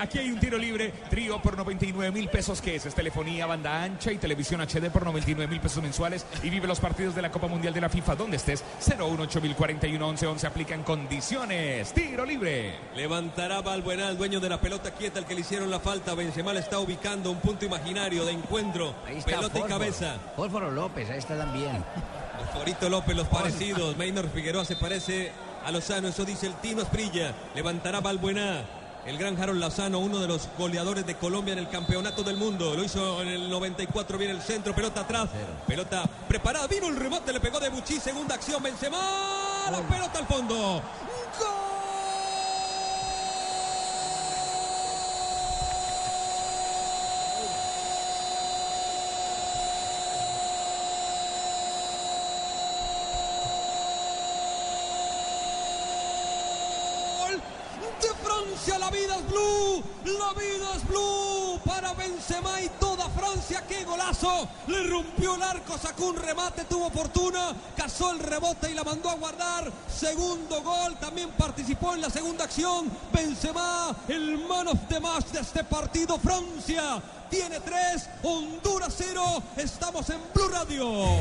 Aquí hay un tiro libre, trío por 99.000 pesos, que es telefonía, banda ancha y televisión HD por 99.000 pesos mensuales, y vive los partidos de la Copa Mundial de la FIFA donde estés. 018041111, aplican condiciones. Tiro libre. Levantará Valbuena, el dueño de la pelota quieta, el que le hicieron la falta. Benzema le está ubicando un punto imaginario de encuentro. Ahí está, pelota y cabeza. Olafaro López, ahí está también. Olafaro López, los parecidos. Maynor Figueroa se parece a Lozano, eso dice el Tino Esprilla. Levantará Valbuena, el gran Harold Lozano, uno de los goleadores de Colombia en el campeonato del mundo. Lo hizo en el 94, viene el centro, pelota atrás, pelota preparada, vino el rebote, le pegó Debuchy, segunda acción, Benzema, la pelota al fondo. ¡Gol! La vida es blue, la vida es blue para Benzema y toda Francia. ¡Qué golazo! Le rompió el arco, sacó un remate, tuvo fortuna, cazó el rebote y la mandó a guardar. Segundo gol, también participó en la segunda acción. Benzema, el man of the match de este partido. Francia tiene 3, Honduras 0. Estamos en Blue Radio.